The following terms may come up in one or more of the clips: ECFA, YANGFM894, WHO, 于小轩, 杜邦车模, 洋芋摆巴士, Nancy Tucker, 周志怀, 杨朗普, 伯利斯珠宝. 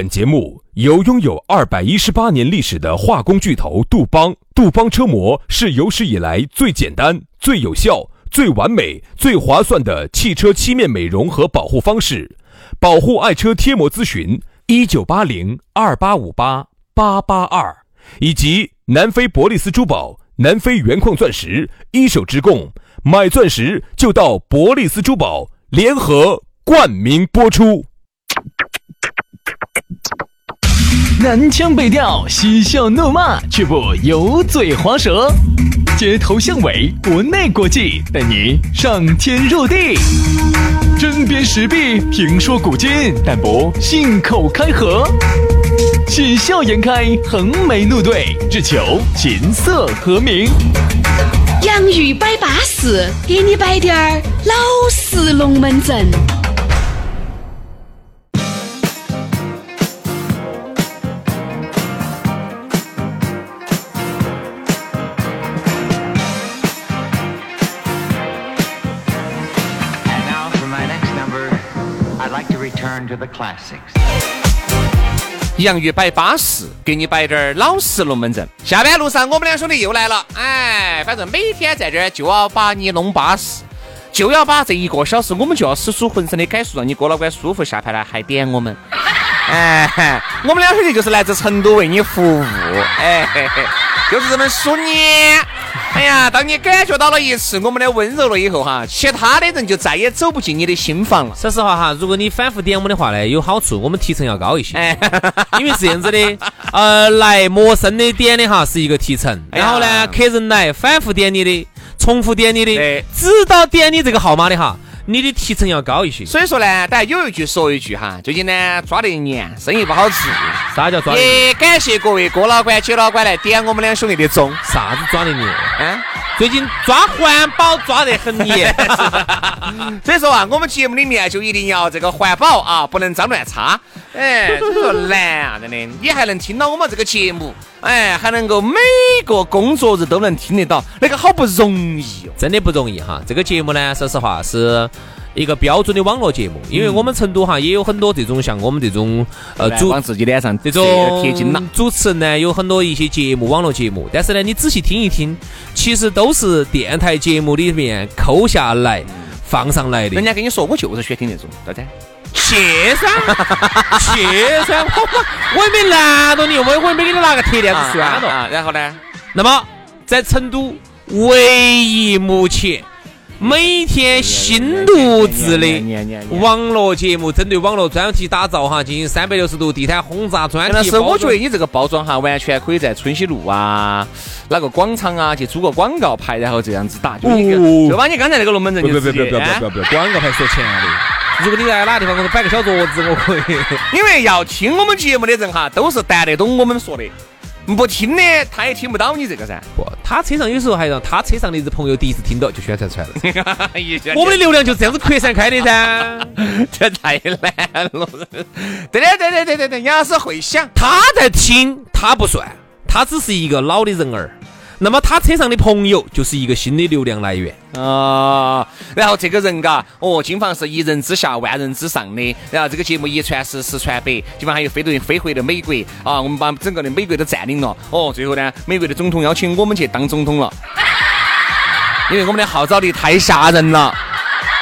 本节目由拥有218年历史的化工巨头杜邦车模是有史以来最简单、最有效、最完美、最划算的汽车漆面美容和保护方式。保护爱车贴膜咨询1980-2858-882，以及南非伯利斯珠宝、南非原矿钻石一手直供，买钻石就到伯利斯珠宝联合冠名播出。南腔北调，嬉笑怒骂，却不油嘴滑舌，街头巷尾，国内国际，带你上天入地，针砭时弊，评说古今，但不信口开河，喜笑颜开，横眉怒对，只求琴瑟和鸣。洋芋摆巴士，给你摆点儿老式龙门阵。洋芋摆巴士，给你摆点老式龙门阵。下班路上我们两兄弟又来了，哎，反正每天在这儿就要把你弄巴适，就要把这一个小时我们就要使出浑身的解数，让你哥老倌舒服。下班了还点我们，哎，我们两兄弟就是来自成都为你服务，哎，就是这么淑女。哎呀，当你感觉到了一次我们的温柔了以后哈，其他的人就再也走不进你的心房了。说实话哈，如果你反复点我们的话呢，有好处，我们提成要高一些，哎，因为是这样子的，来陌生的点的哈是一个提成，然后呢，客人来反复点你的，重复点你的，直到点你这个号码的哈，你的提成要高一些。所以说呢，大家有一句说一句哈，最近呢抓了一年，生意不好做。啥叫抓了一年？也感谢各位哥老倌、姐老倌来点我们两兄弟的钟。啥子抓了一年？啊，最近抓环保抓得很严。所以说啊，我们节目里面就一定要这个环保啊，不能脏乱差。哎，这个难啊，真的。你还能听到我们这个节目，哎，还能够每个工作日都能听得到，那个好不容易哦，真的不容易哈。这个节目呢，说实话是一个标准的网络节目，因为我们成都哈也有很多这种像我们这种往自己脸上这种贴金了主持人呢，有很多一些节目网络节目，但是呢你仔细听一听，其实都是电台节目里面抠下来放上来的。人家跟你说我就是学听那种，对不对？切噻，我也没拦到你，我也没给你拿个铁链子拴到。然后呢，那么在成都唯一目前每天新录制的网络节目，针对网络专题打造哈，进行360度地毯轰炸专题。但是我觉得你这个包装哈，完全可以在春熙路啊哪个广场啊去租个广告牌，然后这样子打，就把你刚才那个龙门阵就直接。不，广告牌收钱的。如果你在哪地方给我摆个小桌子，我可以。因为要听我们节目的人哈，都是带得懂我们说的，不听的他也听不到你这个噻。不，他车上有时候还让他车上的一只朋友第一次听到就宣传出来了。我们的流量就这样子扩散开的噻。这太难了。对，要是会想，他在听，他不算，他只是一个老的人儿。那么他车上的朋友就是一个新的流量来源啊，然后这个人嘎，经常是一人之下万人之上的，然后这个节目一传十，十传百，基本上还有飞回的美国啊，我们把整个的美国都占领了，最后呢，美国的总统邀请我们去当总统了，因为我们的号召力太吓人了，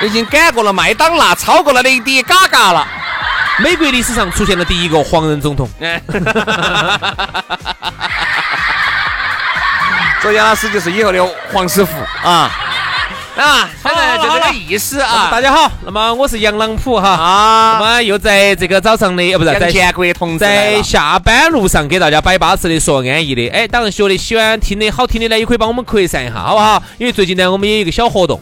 已经赶过了麦当娜，超过了那滴嘎嘎了。美国历史上出现了第一个黄人总统。说杨老师就是以后的黄师傅啊，反正就这个意思啊。大家好，那么我是杨朗普哈啊，那么又在这个早上的在下班路上给大家摆巴适的，说安逸的。哎，当然学的喜欢听的好听的呢，也可以帮我们扩散一下，好不好？因为最近呢，我们也有一个小活动。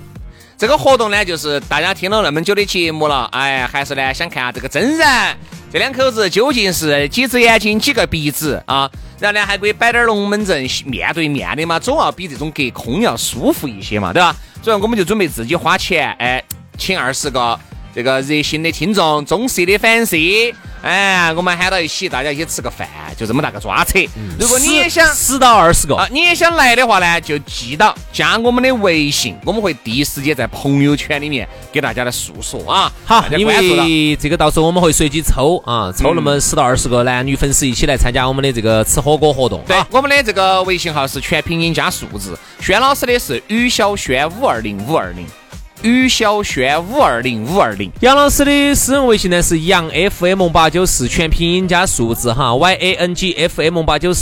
这个活动呢，就是大家听了那么久的节目了，哎，还是呢想看下这个真人，这两口子究竟是几只眼睛几个鼻子啊？然后呢，还可以摆点龙门阵，面对面的嘛，总要比这种隔空要舒服一些嘛，对吧？所以我们就准备自己花钱，哎，请20个这个热心的听众、忠实的粉丝，哎，我们喊到一起，大家一起吃个饭，就这么大个抓扯。如果你也想10到20个啊，你也想来的话呢，就记到加我们的微信，我们会第一时间在朋友圈里面给大家来诉说啊。好，因为这个到时候我们会随机抽啊，抽那么10到20个男女粉丝一起来参加我们的这个吃火锅活动。对，我们的这个微信号是全拼音加数字，轩老师的是于小轩520520。于小轩520520，杨老师的私人微信呢是 YANGFM894 全拼音加数字哈 YANGFM894。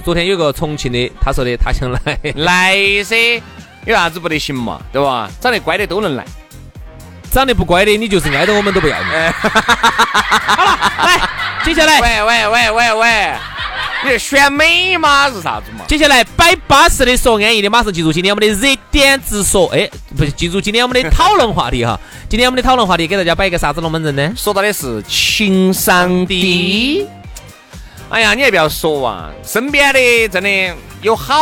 昨天有个重庆的，他说的他想来噻，有啥子不得行嘛，对吧？长得乖的都能来，长得不乖的你就是挨着我们都不要你。好了，来接下来喂，你选美吗？是啥子嘛？接下来180的说安逸的，马上记住今天我们的热点直说。哎，不是，记住今天我们的讨论话题哈。今天我们的讨论话题给大家摆一个啥子龙门阵呢？说到的是情商低。哎呀，你也不要说啊，身边的真的有好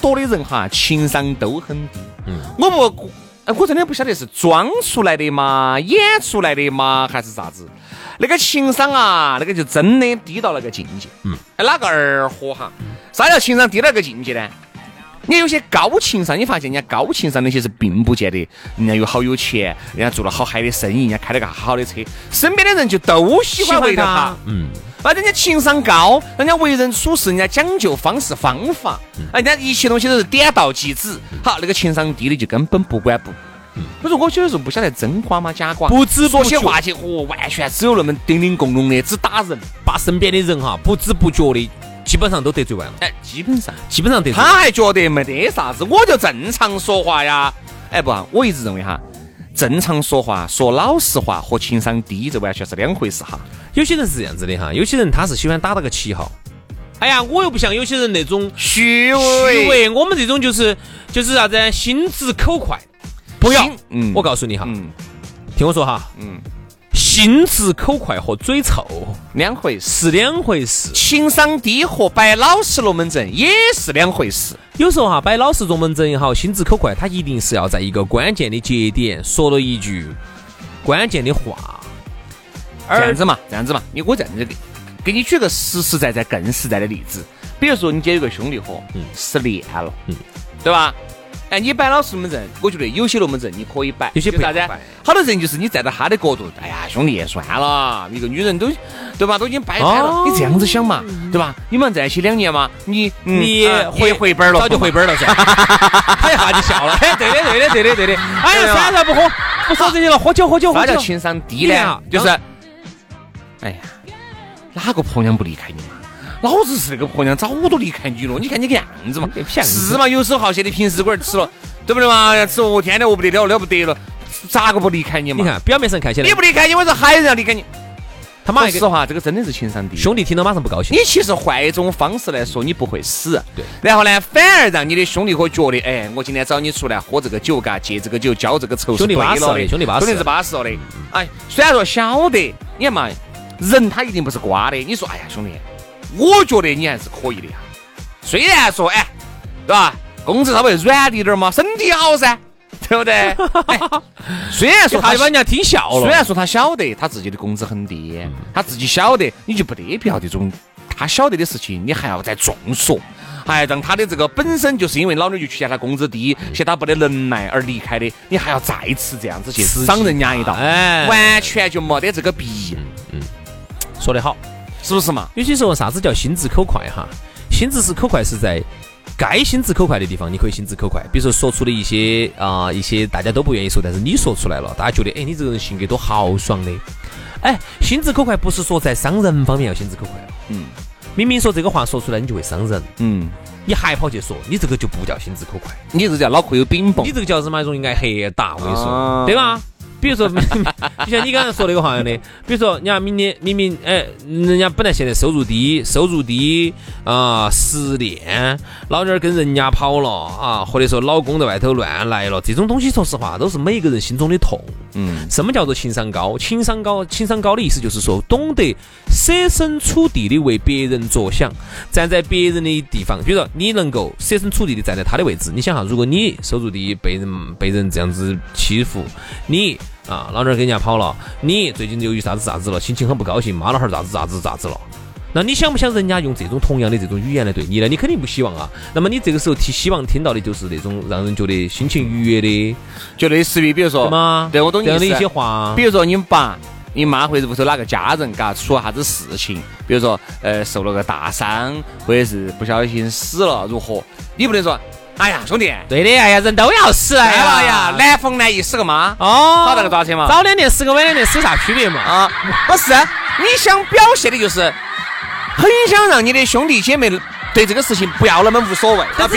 多的人哈，情商都很低。我真的不晓得是装出来的吗，演出来的吗，还是啥子？那个情商啊，那个就真的低到那个境界。哪个儿豁哈？啥叫情商低到那个境界呢？你有些高情商，你发现人家高情商那些是并不见得，人家有好有钱，人家做了好嗨的生意，人家开了个好的车，身边的人就都喜欢围着他。那人家情商高，人家为人处事，人家讲究方式方法，人家一切东西都是点到即止。好，那个情商低的就根本不管不。可是我觉得是不晓得真瓜吗假瓜，不知不觉说些话去，完全只有那么叮叮咣咣的，只打人，把身边的人哈不知不觉的基本上都得罪完了。哎，基本上得罪完了。他还觉得没得啥子，我就正常说话呀。哎不，我一直认为哈。正常说话说老实话和情商低这完全是两回事哈。有些人是这样子的哈，有些人他是喜欢打那个旗号。哎呀，我又不像有些人那种虚伪，我们这种就是啥子心直口快。不要，我告诉你哈，听我说哈，心直口快和嘴臭两回事，是两回事。情商低和摆老实龙门阵也是两回事。有时候哈，摆老实龙门阵也好，心直口快，他一定是要在一个关键的节点说了一句关键的话。这样子嘛，我这样子给你举个实在更实在的例子，比如说你今天有个兄弟伙失恋了，对吧？哎，你摆老实龙门阵，我觉得有些龙门阵你可以摆，有些不要摆。好多人就是你站到他的角度，哎呀，兄弟也算了，一个女人都，对吧，都已经摆开了，你这样子想嘛，对吧？你们在一起2年嘛，你回本了，早就回本了噻。他一下就笑了，哎，对的。哎呀，算了不说这些了，喝酒。啥叫情商低呢？就是，哎呀，哪个婆娘不离开你嘛？老子是那个婆娘早都离开你了，你看你个样子嘛，是嘛？游手好闲的，平时管吃了，对不对嘛？吃我天天我不得了，了不得了，咋个不离开你嘛？你看表面上看起来你不离开你，为啥还要离开你？他妈，说实话，这个真的是情商低。兄弟听到马上不高兴。你其实换一种方式来说，你不会死。对。然后呢，反而让你的兄弟伙觉得，哎，我今天找你出来喝这个酒，嘎，借这个酒，交这个仇，兄弟巴适了的。哎，虽然说晓得，你看嘛，人他一定不是瓜的。你说，哎呀，兄弟。我觉得你还是可以的呀，虽然说哎，对吧，工资稍微软一点嘛，身体好噻，对不对？哎、虽然说他把人家听笑了，虽然说他晓得他自己的工资很低，他自己晓得，你就不得不要这种他晓得的事情，你还要再重说，还让他的这个本身就是因为老女就去嫌他工资低，嫌他不得能耐而离开的，你还要再次这样子去伤人家一道，完全就没得这个必要。说得好。是不是嘛？有些时候啥子叫心直口快哈？心直口快是在该心直口快的地方，你可以心直口快。比如说说出了一些大家都不愿意说，但是你说出来了，大家觉得哎，你这个人性格多豪爽的。哎，心直口快不是说在伤人方面要心直口快，明明说这个话说出来你就会伤人，你还跑去说，你这个就不叫心直口快，你这个叫脑壳有冰棒，你这个叫什么？容易挨黑打，我跟你说，对吧？比如说，就像你刚才说那个话样的，比如说，人家明明哎，人家本来现在收入低啊，失恋，老娘跟人家跑了啊，或者说老公在外头乱来了，这种东西说实话都是每个人心中的痛。什么叫做情商高？情商高的意思就是说，懂得设身处地的为别人着想，站在别人的地方，比如说你能够设身处地的站在他的位置，你想哈，如果你收入低被人这样子欺负，你啊，老娘给人家跑了，你最近由于啥子啥子了，心情很不高兴，骂了会儿咋子咋子咋子了。那你想不想人家用这种同样的这种语言来对你呢？你肯定不希望啊。那么你这个时候希望听到的就是那种让人觉得心情愉悦的，就类似于比如说对我懂你意思，一些话，比如说你爸你妈或者屋头哪个家人嘎出啥子事情，比如说受了个大伤，或者是不小心死了如何，你不能说哎呀兄弟，对的，哎呀人都要死，哎呀哎呀南风南一是个嘛，哦早那个抓钱嘛，早两年死个晚两年死啥区别嘛啊？不是，你想表现的就是很想让你的兄弟姐妹对这个事情不要那么无所谓，不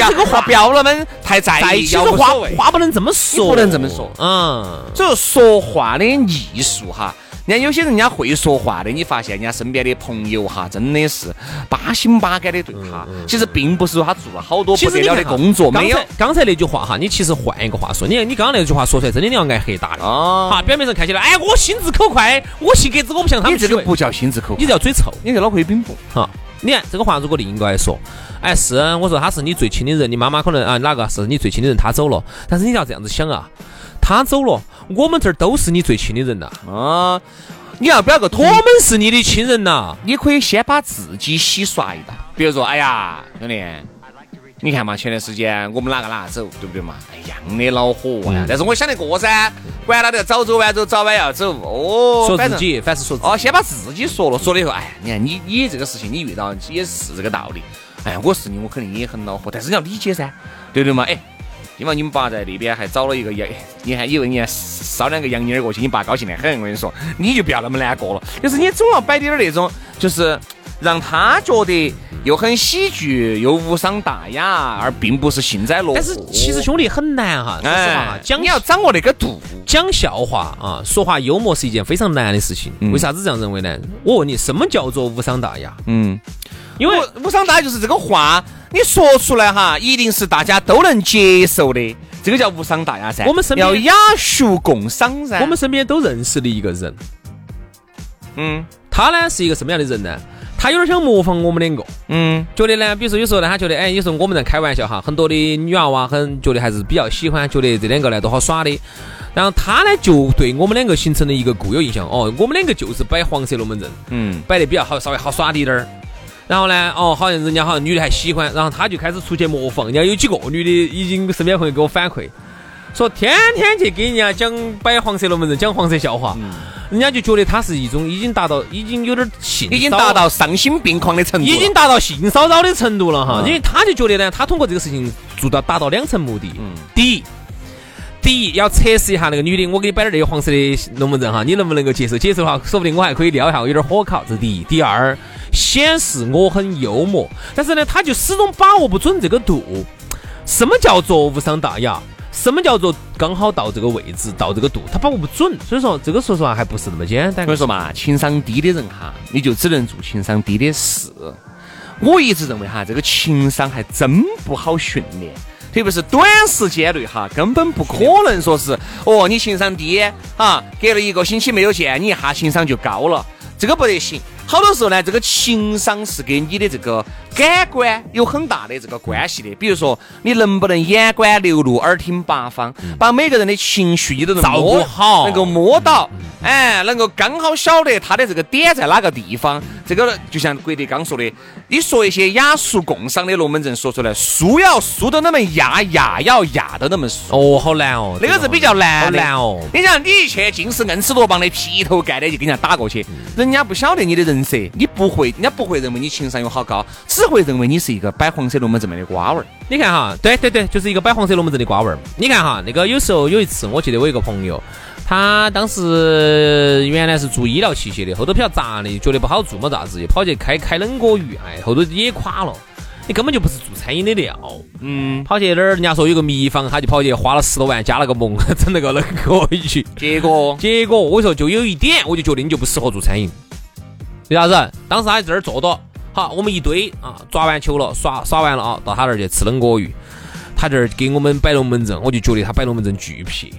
要那么太在意。其实话不能这么说，不能这么说。嗯，就说话的艺术哈。人家有些人家会说话的，你发现人家身边的朋友哈，真的是八心八肝的对他。其实并不是说他做了好多不得了的工作，没有。刚才那句话哈，你其实换一个话说，你刚才那句话说出来，真的你要挨黑打的啊！哈，表面上看起来，哎，我心直口快，我性格直，我不像他们。你这个不叫心直口快，你叫嘴臭，你叫脑壳有饼哈。你看这个话，如果另一个来说，哎，是我说他是你最亲的人，你妈妈可能啊哪个是你最亲的人，他走了，但是你要这样子想啊。他走了，我们这儿都是你最亲的人呐！啊，你要表个我们是你的亲人呐！你可以先把自己洗刷一下，比如说，哎呀，兄弟，你看嘛，前段时间我们哪个走，对不对嘛？哎呀，你恼火呀！但是我想得过噻，管他的，早走晚走，早晚要走。哦，说自己，反正说哦，先把自己说了，说了以后，哎，你看你这个事情，你遇到也是这个道理。哎，我是你，我肯定也很恼火，但是你要理解噻，对不对嘛？哎。因为你们爸在那边还找了一个，你还以为你还捎两个洋妞儿过去，你爸高兴得很。我跟你说，你就不要那么难过了。就是你总要摆点那种，就是让他觉得又很喜剧，又无伤大雅，而并不是幸灾乐祸。但是其实兄弟很难哈，说实话，你要掌握那个度，讲笑话啊，说话幽默是一件非常难的事情。为啥子这样认为呢？我问你，什么叫做无伤大雅？因为无伤大雅就是这个话。你说出来哈，一定是大家都能接受的，这个叫无伤大雅噻。我们身边要雅俗共赏噻。我们身边都认识的一个人，他呢是一个什么样的人呢？他有点想模仿我们两个，觉得呢，比如说有时候呢，他觉得，哎，有时候我们在开玩笑哈，很多的女娃娃很觉得还是比较喜欢，觉得这两个呢都好耍的。然后他呢就对我们两个形成了一个固有印象，哦，我们两个就是摆黄色龙门阵，摆得比较好，稍微好耍的一点儿。然后呢，哦，好像人家好像女的还喜欢，然后他就开始出去模仿。人家有几个女的已经身边朋友给我反馈，说天天去给人家讲摆黄色龙门阵，讲黄色笑话，人家就觉得他是一种已经达到丧心病狂的程度，已经达到性骚扰的程度了哈。因为他就觉得呢，他通过这个事情达到两层目的，第一要测试一下那个女的，我给你摆点那个黄色的龙门阵哈，你能不能够接受？接受的话，说不定我还可以聊一下，我有点火烤。这是第一。第二，显示我很幽默，但是呢，他就始终把握不准这个度。什么叫做无伤大雅？什么叫做刚好到这个位置，到这个度？他把握不准。所以说，这个说实话还不是那么简单。所以说嘛，情商低的人哈，你就只能做情商低的事。我一直认为哈，这个情商还真不好训练。特别是短时间内哈，根本不可能说是哦，你情商低啊，隔了一个星期没有见，你一下情商就高了，这个不得行。好多时候呢，这个情商是跟你的这个感官有很大的这个关系的。比如说，你能不能眼观六路，耳听八方，把每个人的情绪你都能照顾好，能够摸到，哎，能够刚好晓得他的这个点在哪个地方。这个就像郭德纲说的，你说一些雅俗共赏的龙门阵说出来，俗要俗的那么雅，雅要雅的那么俗。哦，好难哦，那个是比较难，好难哦。你想，你去尽是硬吃多棒的劈头盖脸就跟人家打过去，人家不晓得你的人。你不会，人家不会认为你情商有好高，只会认为你是一个摆黄色龙门阵的瓜味。你看哈，对，就是一个摆黄色龙门阵的瓜味。你看哈，那个有时候有一次，我记得我一个朋友，他当时原来是做医疗器械的，后头比较杂的，觉得不好做嘛咋子，跑去开冷锅鱼，哎，后头也垮了。你根本就不是做餐饮的料，跑去那儿人家说有个秘方，他就跑去花了10多万加了个盟，整那个冷锅鱼。结果我说就有一点，我就觉得你就不适合做餐饮。为啥子？当时他在这儿坐到，好，我们一堆啊，抓完球了，耍完了啊，到他那儿去吃冷锅鱼，他这儿给我们摆龙门阵，我就觉得他摆龙门阵巨皮，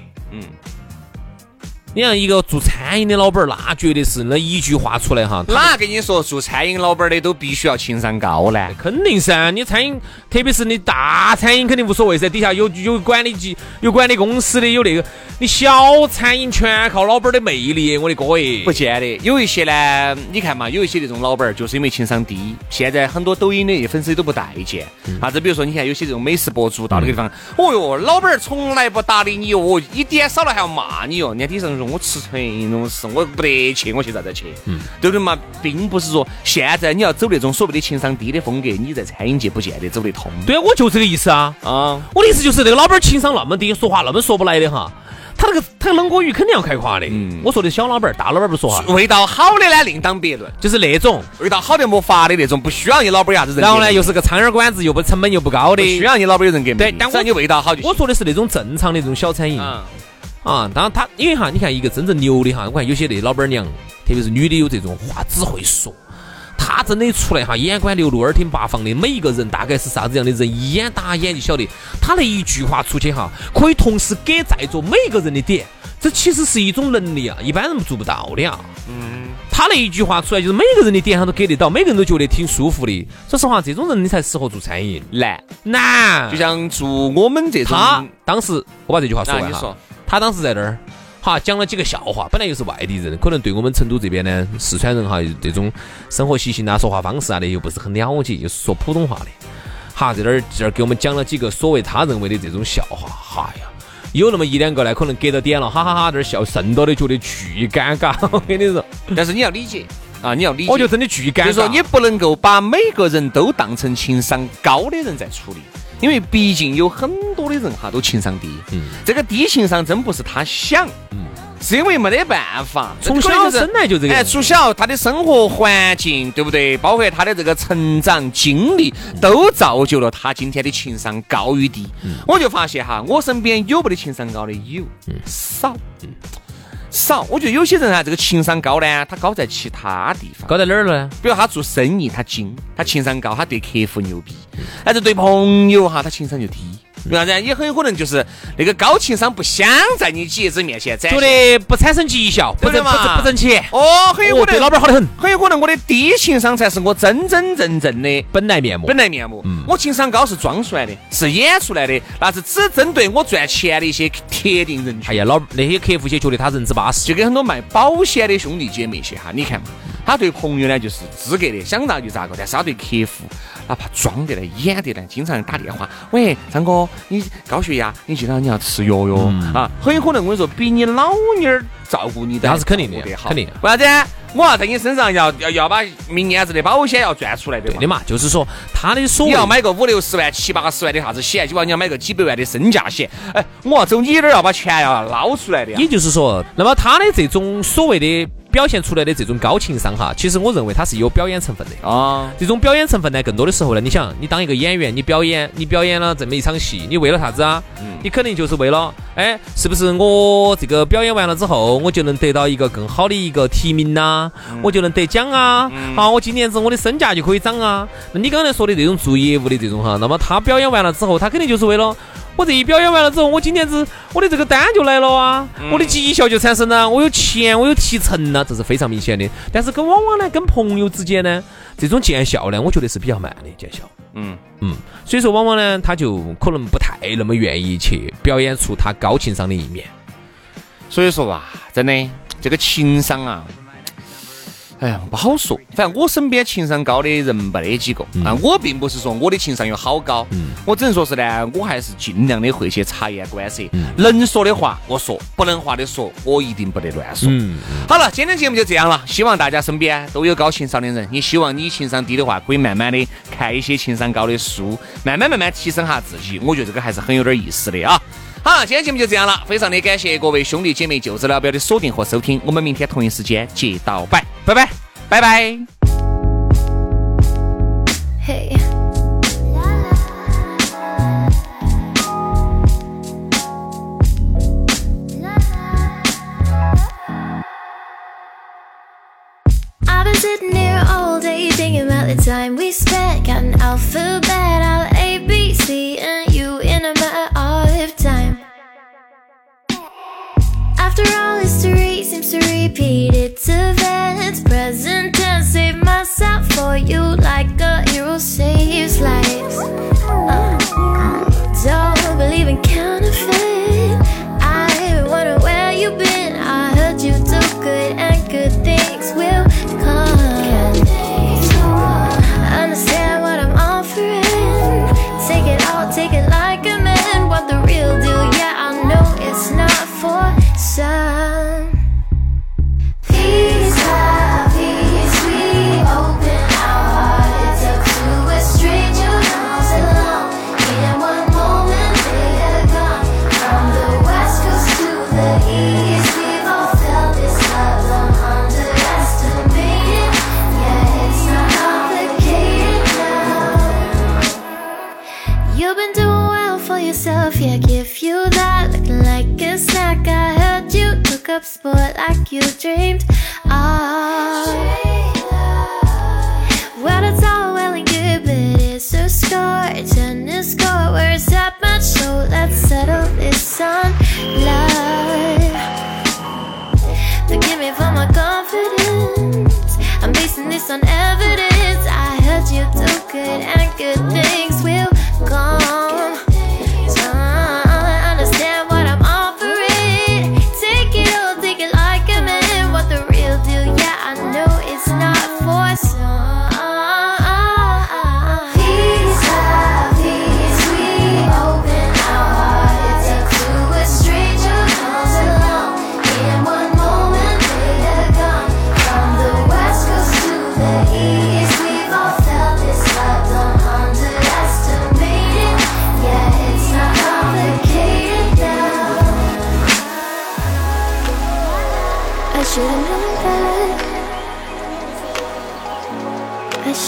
你像一个做餐饮的老板，那绝对是那一句话出来哈，哪跟你说做餐饮老板的都必须要情商高呢？肯定噻，你餐饮，特别是你大餐饮肯定无所谓噻，底下有管理级、有管理公司的，有那个，你小餐饮全靠老板的魅力，我的哥耶！不见得，有一些呢，你看嘛，有一些那种老板就是因为情商低，现在很多抖音的粉丝都不待见。啥子？比如说你看有些这种美食博主到那个地方，哦哟，老板从来不搭理你哦，一点少了还要骂你哦，你看底上。我吃纯东西，我不得去，我去咋子去？对不对嘛？并不是说现在你要走那种所谓的情商低的风格，你在餐饮界不见得走得通。对啊，我就这个意思啊！我的意思就是，这个老板情商那么低，说话那么说不来的哈，他那个冷锅鱼肯定要开胯的。我说的小老板、大老板不说话，味道好的呢另当别论，就是那种味道好的没法的那种，不需要你老板啥子人。然后呢，又是个苍蝇馆子，又不成本又不高的，不需要你老板有人给。对，但我你味道好就行。我说的是那种正常的那种小餐饮。当然他因为哈，你看一个真正牛的哈，我看有些那老板娘，特别是女的有这种话只会说，她真的出来哈，眼观六路，耳听八方的，每一个人大概是啥子样的人，一眼打眼就晓得，她那一句话出去哈，可以同时给在座每个人的点，这其实是一种能力啊，一般人做不到的啊。她那一句话出来，就是每个人的点上都给得到，每个人都觉得挺舒服的。说实话，这种人你才适合做餐饮，难，就像做我们这种。她当时我把这句话说完哈。他当时在那儿哈讲了几个笑话，本来又是外地人，可能对我们成都这边呢四川人哈这种生活习性啊、说话方式啊的又不是很了解，又是说普通话的哈，在这儿给我们讲了几个所谓他认为的这种笑话哈呀，有那么一两个呢可能给到点了，哈哈哈这儿笑剩到的觉得巨尴尬，我跟你说，但是你要理解。你要理解，我就真的巨尴尬。就是说，你不能够把每个人都当成情商高的人在处理，因为毕竟有很多的人哈都情商低。这个低情商真不是他想，是因为没得办法，从小生来就这个。从小他的生活环境，对不对？包括他的这个成长经历，都造就了他今天的情商高与低。我就发现哈，我身边有没得情商高的有少。少，我觉得有些人啊，这个情商高呢，他高在其他地方。高在哪儿呢？比如他做生意，他精，他情商高，他对客户牛逼。但是对朋友哈，他情商就低。为啥子？也很有可能就是那个高情商不想在你姐子面前展现，觉得不产生绩效，不挣钱。很有可能。对老板好得很。很有可能我的低情商才是我真真正正的本来面目。我情商高是装出来的，是演出来的，那是只针对我赚钱的一些铁定人群。哎呀，那些客户些觉得他人之巴适，就跟很多卖保险的兄弟姐妹些哈，你看嘛，他对朋友呢就是资格的，想咋就咋个，但是他对客户，哪怕装的呢、演的呢，经常打电话，喂，张哥。你高血压，你经常你要吃药哟很有可能我跟你说，比你老妞儿照顾你的，那是肯定的，肯定。为啥子？我要在你身上要把明年子的保险要赚出来，对嘛？就是说，他的所谓你要买个5-60万、7-80万的啥子险，就把你要买个几百万的身价险。哎，我要走你那儿要把钱要捞出来的。也就是说，那么他的这种所谓的表现出来的这种高情商哈，其实我认为它是有表演成分的这种表演成分呢，更多的时候呢，你想，你当一个演员，你表演了这么一场戏，你为了啥子啊？你肯定就是为了，哎，是不是我这个表演完了之后，我就能得到一个更好的一个提名呐、我就能得奖啊！我今年子我的身价就可以涨啊！那你刚才说的这种做业务的这种哈，那么他表演完了之后，他肯定就是为了。我这一表演完了之后，我今天子我的这个单就来了啊，我的绩效就产生了，我有钱，我有提成了，这是非常明显的。但是跟往往呢，跟朋友之间呢，这种见效呢，我觉得是比较慢的见效。所以说往往呢，他就可能不太那么愿意去表演出他高情商的一面。所以说吧，真的这个情商啊。哎呀，不好说。反正我身边情商高的人没得几个啊。我并不是说我的情商有好高，我只能说是呢，我还是尽量的会去察言观色，能说的话我说，不能话的说我一定不得乱说。好了，今天节目就这样了，希望大家身边都有高情商的人。你希望你情商低的话，可以慢慢的看一些情商高的书，慢慢提升下自己。我觉得这个还是很有点意思的啊。好，今天节目就这样了，非常的感谢各位兄弟姐妹就此了表的锁定和收听，我们明天同一时间接到拜，拜拜。I've been sitting here all day thinking about the time we spent counting alphabet out A, B, C and U in a matter of time. After all history repeat it to its present tense. Save myself for you like a hero saves lives. Don't believe in counterfeit. I even wonder where you've been. I heard you do good and good things will come. Understand what I'm offering. Take it all, take it like a man. What the real deal? Yeah, I know it's not for some. Yeah, give you that, looking like a snack. I heard you took up sport like you dreamed of. Well, it's all well and good, but it's a score. It's an escort, where it's that much. So let's settle this on love. Forgive me for my confidence. I'm basing this on evidence. I heard you do good and good things will come.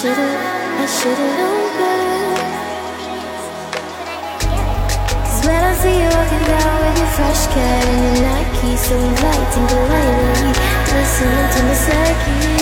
I should've known better. 'Cause when I see you walking down with your fresh cut and your Nike, so inviting, politely listening to my psyche.